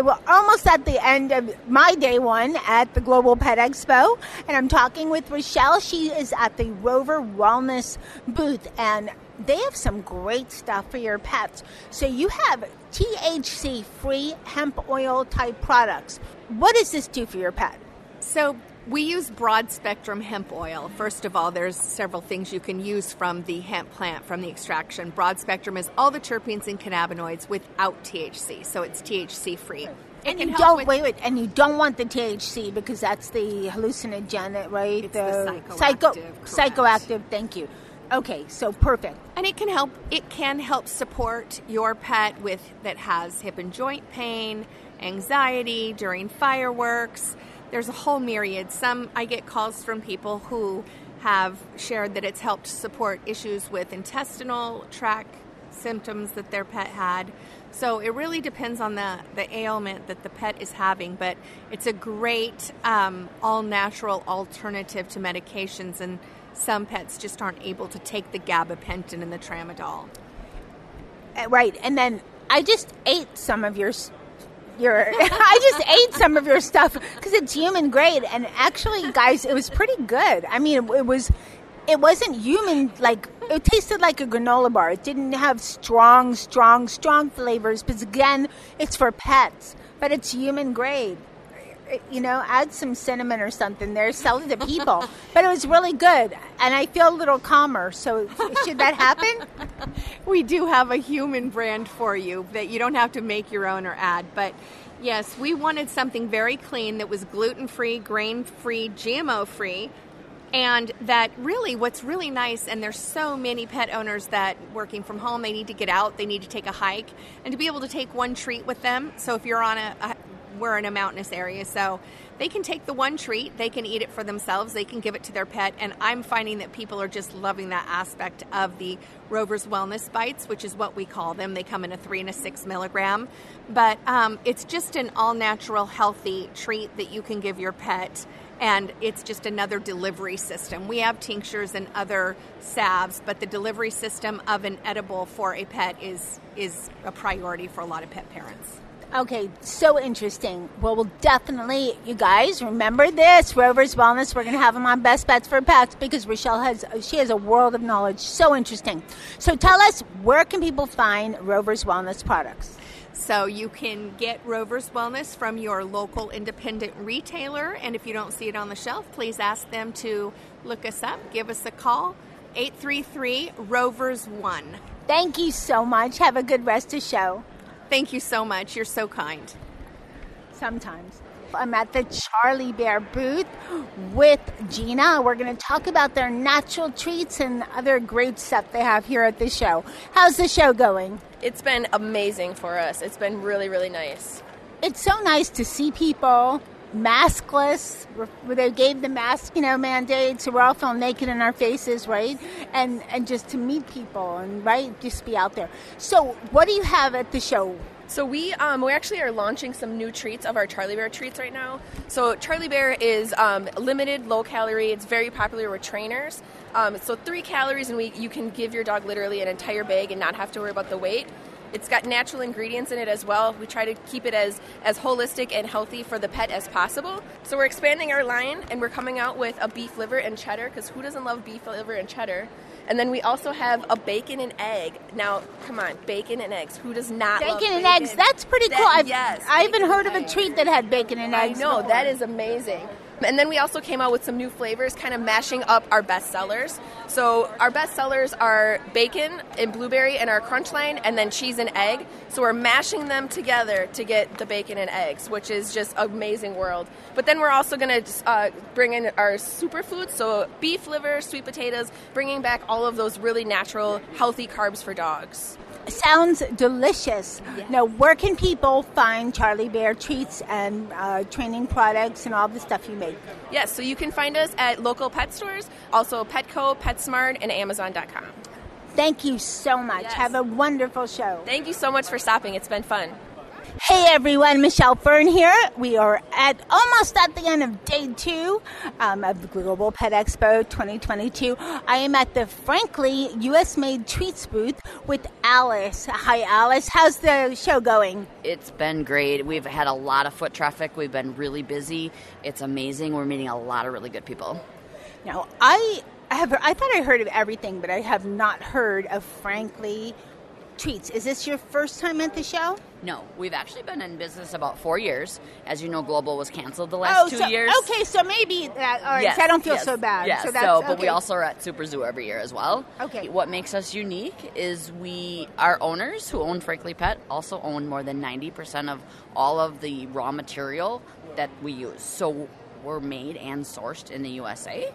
We're almost at the end of my day one at the Global Pet Expo, and I'm talking with Rochelle. She is at the Rover Wellness booth, and they have some great stuff for your pets. So you have T H C-free hemp oil-type products. What does this do for your pet? So we use broad-spectrum hemp oil. First of all, there's several things you can use from the hemp plant, from the extraction. Broad-spectrum is all the terpenes and cannabinoids without T H C, so it's T H C-free. And you don't wait, wait, and you don't want the T H C because that's the hallucinogenic, right? It's the, the psychoactive. Psycho, psychoactive. Thank you. Okay, so perfect. And it can help. It can help support your pet with that has hip and joint pain, anxiety during fireworks. There's a whole myriad. Some, I get calls from people who have shared that it's helped support issues with intestinal tract symptoms that their pet had. So it really depends on the, the ailment that the pet is having, but it's a great um, all-natural alternative to medications, and some pets just aren't able to take the gabapentin and the tramadol. Right, and then I just ate some of your Your, I just ate some of your stuff because it's human grade, and actually, guys, it was pretty good. I mean, it, it was, it wasn't human, like, it tasted like a granola bar. It didn't have strong, strong, strong flavors, because again, it's for pets, but it's human grade. You know, add some cinnamon or something there, sell it to people. But it was really good, and I feel a little calmer. So should that happen? We do have a human brand for you that you don't have to make your own or add. But Yes, we wanted something very clean that was gluten-free, grain-free, G M O-free, and that really what's really nice, and there's so many pet owners that working from home, they need to get out, they need to take a hike, and to be able to take one treat with them. So if you're on a, a we're in a mountainous area, so they can take the one treat, they can eat it for themselves, they can give it to their pet, and I'm finding that people are just loving that aspect of the Rover's Wellness Bites, which is what we call them. They come in a three and a six milligram, but um, it's just an all-natural, healthy treat that you can give your pet, and it's just another delivery system. We have tinctures and other salves, but the delivery system of an edible for a pet is is a priority for a lot of pet parents. Okay, so interesting. Well, we'll definitely, you guys, remember this, Rover's Wellness. We're going to have them on Best Bets for Pets because Rochelle has, she has a world of knowledge. So interesting. So tell us, where can people find Rover's Wellness products? So you can get Rover's Wellness from your local independent retailer. And if you don't see it on the shelf, please ask them to look us up. Give us a call, eight three three, Rovers one. Thank you so much. Have a good rest of the show. Thank you so much. You're so kind. Sometimes. I'm at the Charlie Bear booth with Gina. We're going to talk about their natural treats and other great stuff they have here at the show. How's the show going? It's been amazing for us. It's been really, really nice. It's so nice to see people maskless. They gave the mask, you know, mandate, so we're all feeling naked in our faces, right? And and just to meet people and, right, just be out there. So what do you have at the show? So we um, we actually are launching some new treats of our Charlie Bear treats right now. So Charlie Bear is um, limited, low-calorie. It's very popular with trainers. Um, so three calories, and we you can give your dog literally an entire bag and not have to worry about the weight. It's got natural ingredients in it as well. We try to keep it as, as holistic and healthy for the pet as possible. So we're expanding our line, and we're coming out with a beef liver and cheddar, because who doesn't love beef liver and cheddar? And then we also have a bacon and egg. Now, come on, bacon and eggs. Who does not bacon love bacon? Bacon and eggs, that's pretty cool. That, I've, yes, I even heard of a treat that had bacon and eggs. I know, before. That is amazing. And then we also came out with some new flavors, kind of mashing up our best sellers. So our best sellers are bacon and blueberry and our crunch line, and then cheese and egg. So we're mashing them together to get the bacon and eggs, which is just an amazing world. But then we're also going to uh, bring in our superfoods, so beef liver, sweet potatoes, bringing back all of those really natural, healthy carbs for dogs. Sounds delicious. Yes. Now, where can people find Charlie Bear treats and uh, training products and all the stuff you make? Yes, so you can find us at local pet stores, also Petco, PetSmart, and Amazon dot com. Thank you so much. Yes. Have a wonderful show. Thank you so much for stopping. It's been fun. Hey everyone, Michelle Fern here. We are at almost at the end of day two um, of the Global Pet Expo twenty twenty-two. I am at the Frankly U S Made Treats booth with Alice. Hi Alice, how's the show going? It's been great. We've had a lot of foot traffic. We've been really busy. It's amazing. We're meeting a lot of really good people. Now, I have. I thought I heard of everything, but I have not heard of Frankly Treats. Is this your first time at the show? No, we've actually been in business about four years. As you know, Global was canceled the last oh, two so, years. Okay, so maybe that. All right, yes, so I don't feel yes, so bad. Yes, so, that's, so but okay. We also are at Super Zoo every year as well. Okay, what makes us unique is we, our owners who own Frankly Pet, also own more than ninety percent of all of the raw material that we use. So we're made and sourced in the U S A.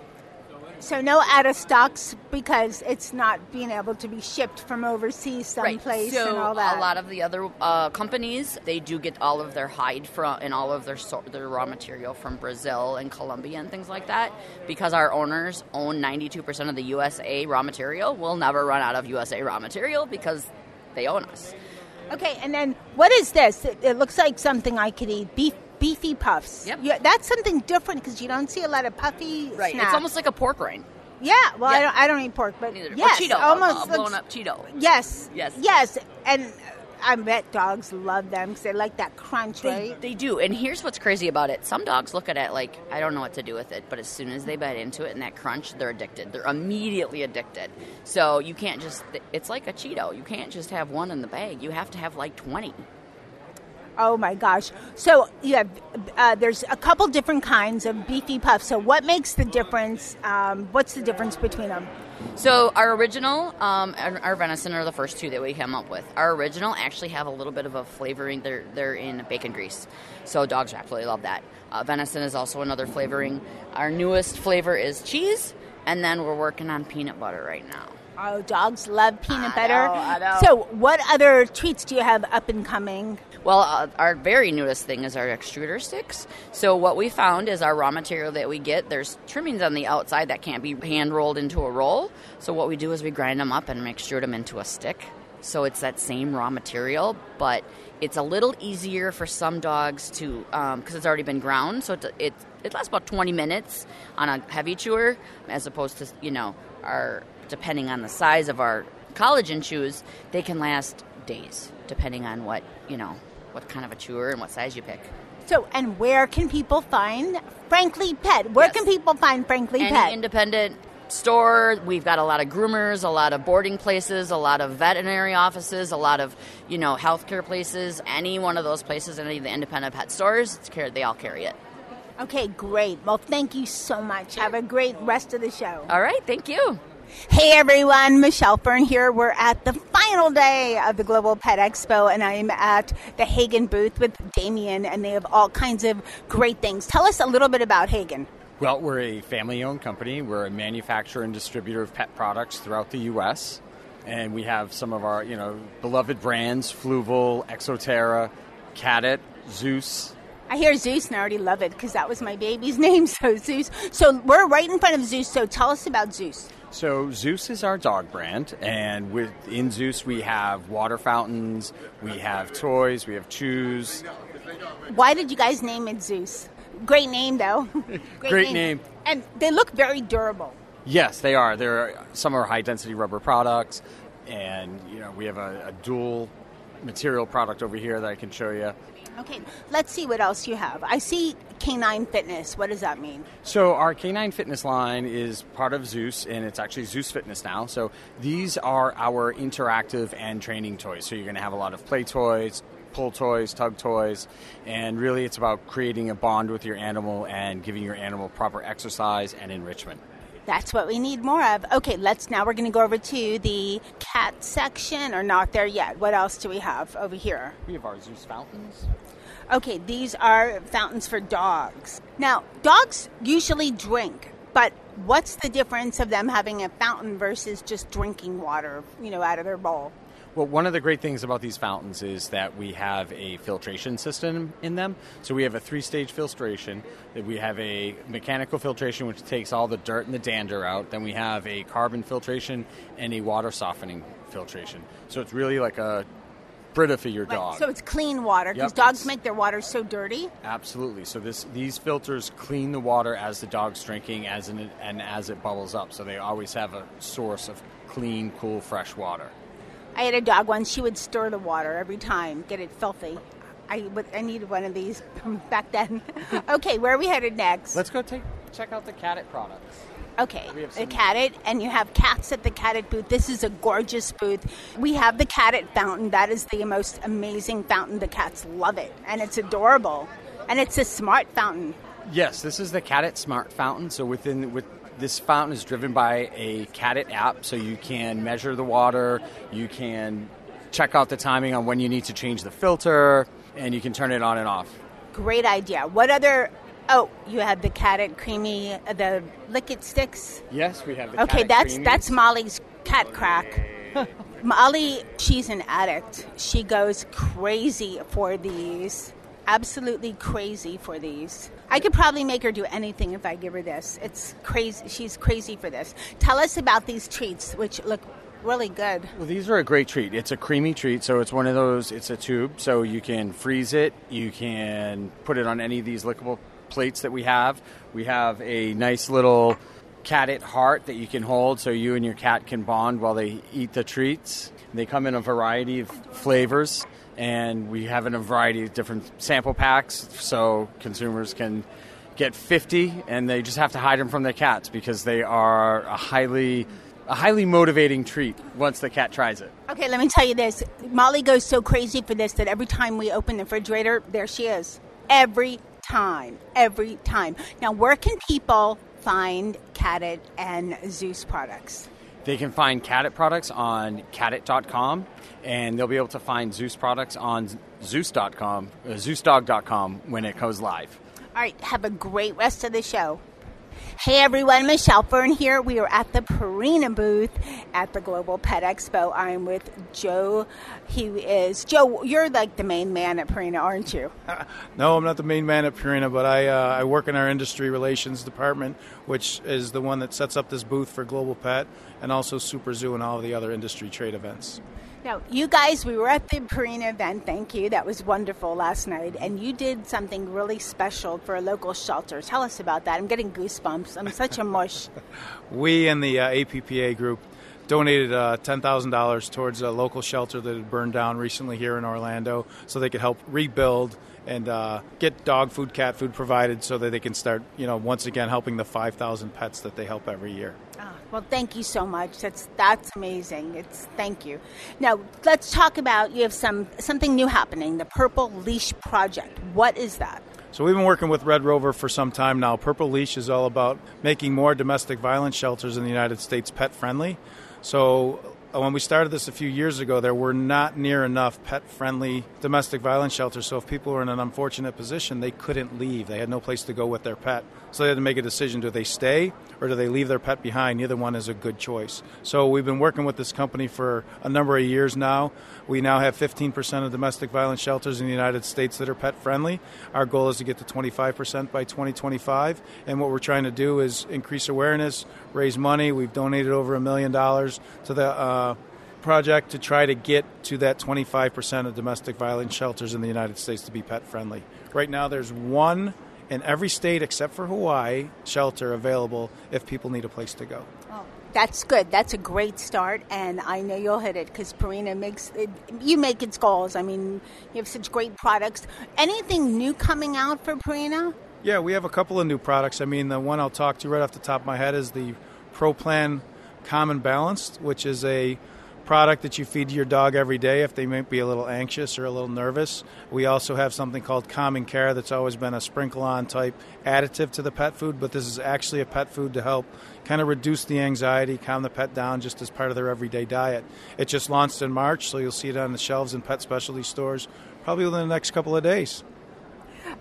So no out of stocks because it's not being able to be shipped from overseas someplace, right. So and all that. A lot of the other uh, companies, they do get all of their hide from and all of their so- their raw material from Brazil and Colombia and things like that. Because our owners own ninety-two percent of the U S A raw material, we'll never run out of U S A raw material because they own us. Okay, and then what is this? It, it looks like something I could eat. Beef. Beefy puffs. Yep. Yeah, that's something different because you don't see a lot of puffy right. snacks. It's almost like a pork rind. Yeah. Well, yeah. I, don't, I don't eat pork, but neither. Yes, or Cheeto. Almost a, a blown looks, up Cheeto. Yes. Yes. Yes. And I bet dogs love them because they like that crunch, they, right? They do. And here's what's crazy about it. Some dogs look at it like, I don't know what to do with it. But as soon as they bite into it and that crunch, they're addicted. They're immediately addicted. So you can't just, it's like a Cheeto. You can't just have one in the bag. You have to have like twenty. Oh my gosh. So you have uh, there's a couple different kinds of beefy puffs. So what makes the difference? Um, what's the difference between them? So our original um, and our venison are the first two that we come up with. Our original actually have a little bit of a flavoring. They're, they're in bacon grease. So dogs absolutely love that. Uh, venison is also another flavoring. Our newest flavor is cheese. And then we're working on peanut butter right now. Oh, dogs love peanut butter. I know, I know. So what other treats do you have up and coming? Well, uh, our very newest thing is our extruder sticks. So what we found is our raw material that we get, there's trimmings on the outside that can't be hand rolled into a roll. So what we do is we grind them up and extrude them into a stick. So it's that same raw material, but it's a little easier for some dogs to, um, because it's already been ground. So it, it, it lasts about twenty minutes on a heavy chewer as opposed to, you know, our... depending on the size of our collagen chews, they can last days, depending on what, you know, what kind of a chewer and what size you pick. So, and where can people find Frankly Pet? Where yes. can people find Frankly Any Pet? Any independent store. We've got a lot of groomers, a lot of boarding places, a lot of veterinary offices, a lot of, you know, healthcare places. Any one of those places, any of the independent pet stores, it's car- they all carry it. Okay, great. Well, thank you so much. Sure. Have a great rest of the show. All right, thank you. Hey everyone, Michelle Fern here. We're at the final day of the Global Pet Expo, and I'm at the Hagen booth with Damien, and they have all kinds of great things. Tell us a little bit about Hagen. Well, we're a family-owned company. We're a manufacturer and distributor of pet products throughout the U S, and we have some of our, you know, beloved brands, Fluval, Exoterra, Catit, Zeus. I hear Zeus, and I already love it because that was my baby's name, so Zeus. So we're right in front of Zeus, so tell us about Zeus. So Zeus is our dog brand, and within Zeus we have water fountains, we have toys, we have chews. Why did you guys name it Zeus? Great name, though. Great, Great name. name. And they look very durable. Yes, they are. They're some are high-density rubber products, and you know we have a, a dual material product over here that I can show you. Okay, let's see what else you have. I see Canine Fitness. What does that mean? So our Canine Fitness line is part of Zeus, and it's actually Zeus Fitness now. So these are our interactive and training toys. So you're going to have a lot of play toys, pull toys, tug toys, and really it's about creating a bond with your animal and giving your animal proper exercise and enrichment. That's what we need more of. Okay, let's now we're going to go over to the cat section, or not there yet. What else do we have over here? We have our Zeus fountains. Okay, these are fountains for dogs. Now, dogs usually drink, but what's the difference of them having a fountain versus just drinking water, you know, out of their bowl? Well, one of the great things about these fountains is that we have a filtration system in them. So we have a three-stage filtration. We have a mechanical filtration, which takes all the dirt and the dander out. Then we have a carbon filtration and a water softening filtration. So it's really like a Brita for your right. dog. So it's clean water, because yep. dogs make their water so dirty. Absolutely. So this these filters clean the water as the dog's drinking as in, and as it bubbles up. So they always have a source of clean, cool, fresh water. I had a dog once. She would stir the water every time, get it filthy. I, I needed one of these back then. Okay, where are we headed next? Let's go take check out the Catit products. Okay, the Catit, and you have cats at the Catit booth. This is a gorgeous booth. We have the Catit fountain. That is the most amazing fountain. The cats love it, and it's adorable, and it's a smart fountain. Yes, this is the Catit Smart Fountain. So within with. This fountain is driven by a Catit app, so you can measure the water, you can check out the timing on when you need to change the filter, and you can turn it on and off. Great idea. What other... Oh, you have the Catit Creamy, the Lick It Sticks? Yes, we have the okay, Catit that's Creamies. That's Molly's cat crack. Molly, she's an addict. She goes crazy for these. Absolutely crazy for these. I could probably make her do anything if I give her this. It's crazy. She's crazy for this. Tell us about these treats, which look really good. Well, these are a great treat. It's a creamy treat, so it's one of those, it's a tube, so you can freeze it. You can put it on any of these lickable plates that we have. We have a nice little Catit heart that you can hold so you and your cat can bond while they eat the treats. They come in a variety of flavors. And we have in a variety of different sample packs, so consumers can get fifty, and they just have to hide them from their cats because they are a highly a highly motivating treat once the cat tries it. Okay, let me tell you this. Molly goes so crazy for this that every time we open the refrigerator, there she is. Every time. Every time. Now, where can people find Catit and Zeus products? They can find Catit products on catit dot com, and they'll be able to find Zeus products on zeus dot com, uh, zeus dog dot com when it goes live. All right, have a great rest of the show. Hey everyone, Michelle Fern here. We are at the Purina booth at the Global Pet Expo. I'm with Joe. He is... Joe, you're like the main man at Purina, aren't you? No, I'm not the main man at Purina, but I uh, I work in our industry relations department, which is the one that sets up this booth for Global Pet and also Super Zoo and all the other industry trade events. Now, you guys, we were at the Purina event, thank you. That was wonderful last night. And you did something really special for a local shelter. Tell us about that. I'm getting goosebumps. I'm such a mush. We in the uh, A P P A group donated uh, ten thousand dollars towards a local shelter that had burned down recently here in Orlando so they could help rebuild and uh, get dog food, cat food provided so that they can start, you know, once again helping the five thousand pets that they help every year. Oh, well, thank you so much. That's that's amazing. It's thank you. Now, let's talk about, you have some something new happening, the Purple Leash Project. What is that? So we've been working with Red Rover for some time now. Purple Leash is all about making more domestic violence shelters in the United States pet-friendly. So when we started this a few years ago, there were not near enough pet-friendly domestic violence shelters. So if people were in an unfortunate position, they couldn't leave. They had no place to go with their pet. So they had to make a decision. Do they stay or do they leave their pet behind? Neither one is a good choice. So we've been working with this company for a number of years now. We now have fifteen percent of domestic violence shelters in the United States that are pet-friendly. Our goal is to get to twenty-five percent by twenty twenty-five. And what we're trying to do is increase awareness, raise money. We've donated over a million dollars to the uh, project to try to get to that twenty-five percent of domestic violence shelters in the United States to be pet friendly. Right now there's one in every state except for Hawaii shelter available if people need a place to go. Oh, that's good. That's a great start, and I know you'll hit it because Purina makes it, you make its goals. I mean, you have such great products. Anything new coming out for Purina? Yeah, we have a couple of new products. I mean, the one I'll talk to right off the top of my head is the Pro Plan Common Balanced, which is a product that you feed your dog every day if they might be a little anxious or a little nervous. We also have something called Calming Care that's always been a sprinkle-on type additive to the pet food, but this is actually a pet food to help kind of reduce the anxiety, calm the pet down just as part of their everyday diet. It just launched in March, so you'll see it on the shelves in pet specialty stores probably within the next couple of days.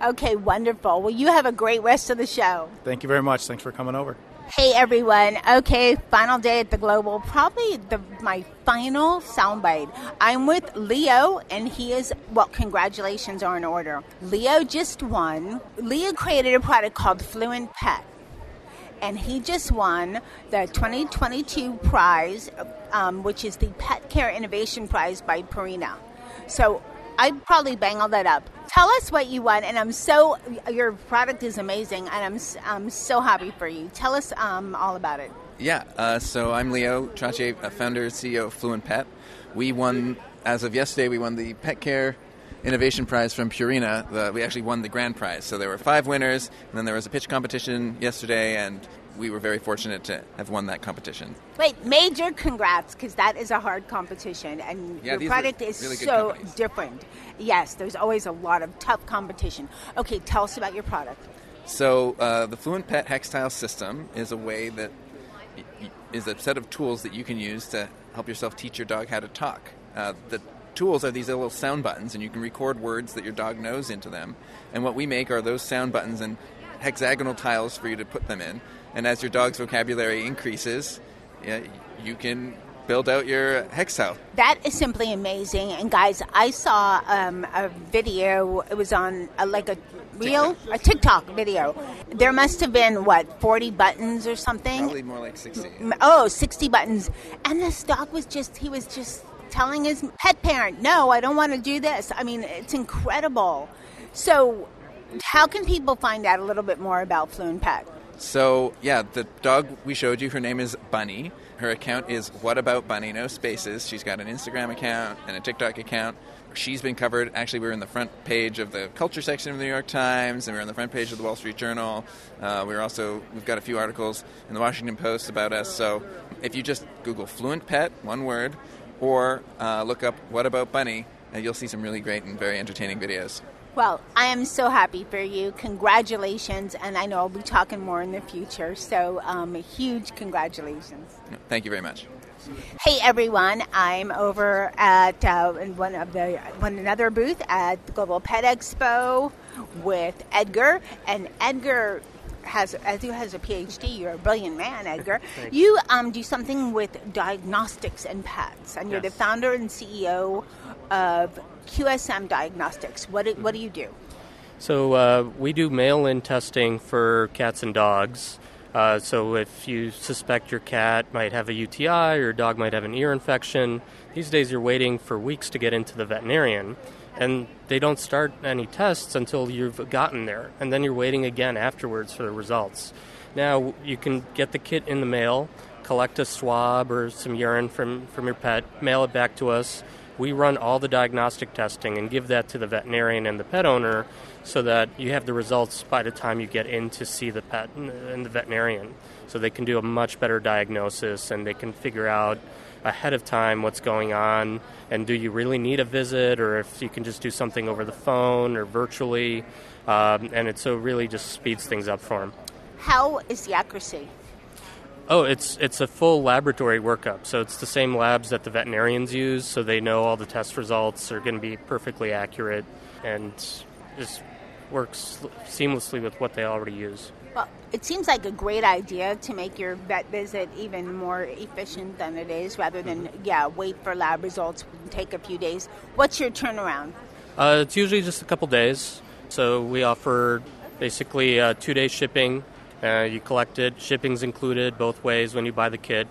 Okay, wonderful. Well, you have a great rest of the show. Thank you very much. Thanks for coming over. Hey everyone, okay, final day at the Global, probably the my final soundbite. I'm with Leo, and he is, well, congratulations are in order. Leo just won. Leo created a product called Fluent Pet, and he just won the twenty twenty-two prize, um, which is the Pet Care Innovation Prize by Purina. So I probably bang all that up. Tell us what you won, and I'm so, your product is amazing, and I'm I'm so happy for you. Tell us um, all about it. Yeah, uh, so I'm Leo Trache, founder and C E O of Fluent Pet. We won, as of yesterday, we won the Pet Care Innovation Prize from Purina. The, we actually won the grand prize, so there were five winners, and then there was a pitch competition yesterday, and we were very fortunate to have won that competition. Wait, major congrats, because that is a hard competition, and yeah, your product is really so different. Yes, there's always a lot of tough competition. Okay, tell us about your product. So uh, the Fluent Pet Hextile System is a way that is a set of tools that you can use to help yourself teach your dog how to talk. Uh, the tools are these little sound buttons, and you can record words that your dog knows into them. And what we make are those sound buttons and hexagonal tiles for you to put them in. And as your dog's vocabulary increases, you can build out your hextile. That is simply amazing. And guys, I saw um, a video. It was on a, like a reel, TikTok. a TikTok video. There must have been, what, forty buttons or something? Probably more like sixty. Oh, sixty buttons. And this dog was just, he was just telling his pet parent, no, I don't want to do this. I mean, it's incredible. So how can people find out a little bit more about Fluent Pet? So, yeah, the dog we showed you, her name is Bunny. Her account is What About Bunny, no spaces. She's got an Instagram account and a TikTok account. She's been covered. Actually, we were in the front page of the culture section of the New York Times, and we were on the front page of the Wall Street Journal. Uh, we were also, we've got a few articles in the Washington Post about us. So if you just Google Fluent Pet, one word, or uh, look up What About Bunny, and you'll see some really great and very entertaining videos. Well, I am so happy for you. Congratulations. And I know I'll be talking more in the future. So um, huge congratulations. Thank you very much. Hey, everyone. I'm over at uh, one of the one another booth at the Global Pet Expo with Edgar. And Edgar has, as you has a PhD, you're a brilliant man, Edgar. You um, do something with diagnostics and pets. And you're yes. the founder and C E O of Q S M Diagnostics. What do, what do you do? So uh, we do mail-in testing for cats and dogs. Uh, so if you suspect your cat might have a U T I or your dog might have an ear infection, these days you're waiting for weeks to get into the veterinarian. And they don't start any tests until you've gotten there. And then you're waiting again afterwards for the results. Now you can get the kit in the mail, collect a swab or some urine from, from your pet, mail it back to us. We run all the diagnostic testing and give that to the veterinarian and the pet owner so that you have the results by the time you get in to see the pet and the veterinarian. So they can do a much better diagnosis and they can figure out ahead of time what's going on and do you really need a visit or if you can just do something over the phone or virtually. Um, and it so really just speeds things up for them. How is the accuracy? Oh, it's it's a full laboratory workup. So it's the same labs that the veterinarians use, so they know all the test results are going to be perfectly accurate and just works seamlessly with what they already use. Well, it seems like a great idea to make your vet visit even more efficient than it is rather than, mm-hmm. yeah, wait for lab results, take a few days. What's your turnaround? Uh, it's usually just a couple days. So we offer basically uh, two-day shipping. Uh, you collect it, shipping's included both ways when you buy the kit.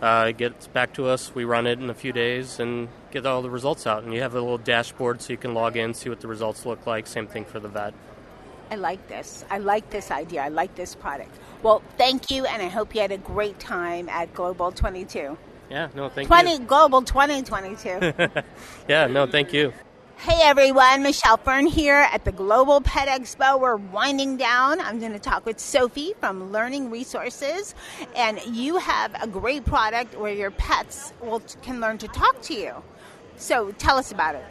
Uh, it gets back to us, we run it in a few days and get all the results out. And you have a little dashboard so you can log in, see what the results look like. Same thing for the vet. I like this. I like this idea. I like this product. Well, thank you, and I hope you had a great time at Global twenty-two. Yeah, no, thank twenty, you. Global twenty twenty-two. Yeah, no, thank you. Hey everyone, Michelle Fern here at the Global Pet Expo. We're winding down. I'm going to talk with Sophie from Learning Resources. And you have a great product where your pets will can learn to talk to you. So tell us about it.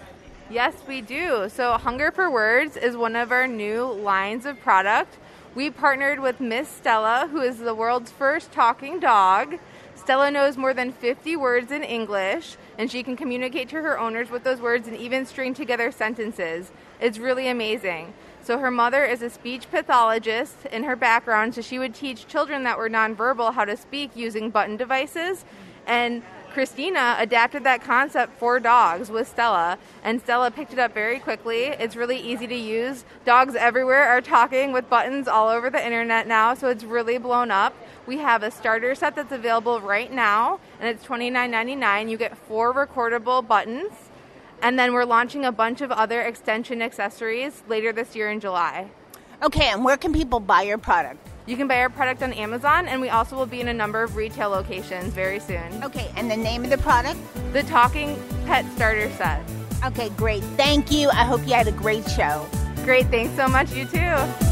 Yes, we do. So Hunger for Words is one of our new lines of product. We partnered with Miss Stella, who is the world's first talking dog. Stella knows more than fifty words in English, and she can communicate to her owners with those words and even string together sentences. It's really amazing. So her mother is a speech pathologist in her background, so she would teach children that were nonverbal how to speak using button devices. And Christina adapted that concept for dogs with Stella, and Stella picked it up very quickly. It's really easy to use. Dogs everywhere are talking with buttons all over the internet now, so it's really blown up. We have a starter set that's available right now, and it's twenty-nine ninety-nine. You get four recordable buttons, and then we're launching a bunch of other extension accessories later this year in July. Okay, and where can people buy your product? You can buy our product on Amazon, and we also will be in a number of retail locations very soon. Okay, and the name of the product? The Talking Pet Starter Set. Okay, great. Thank you. I hope you had a great show. Great. Thanks so much. You too.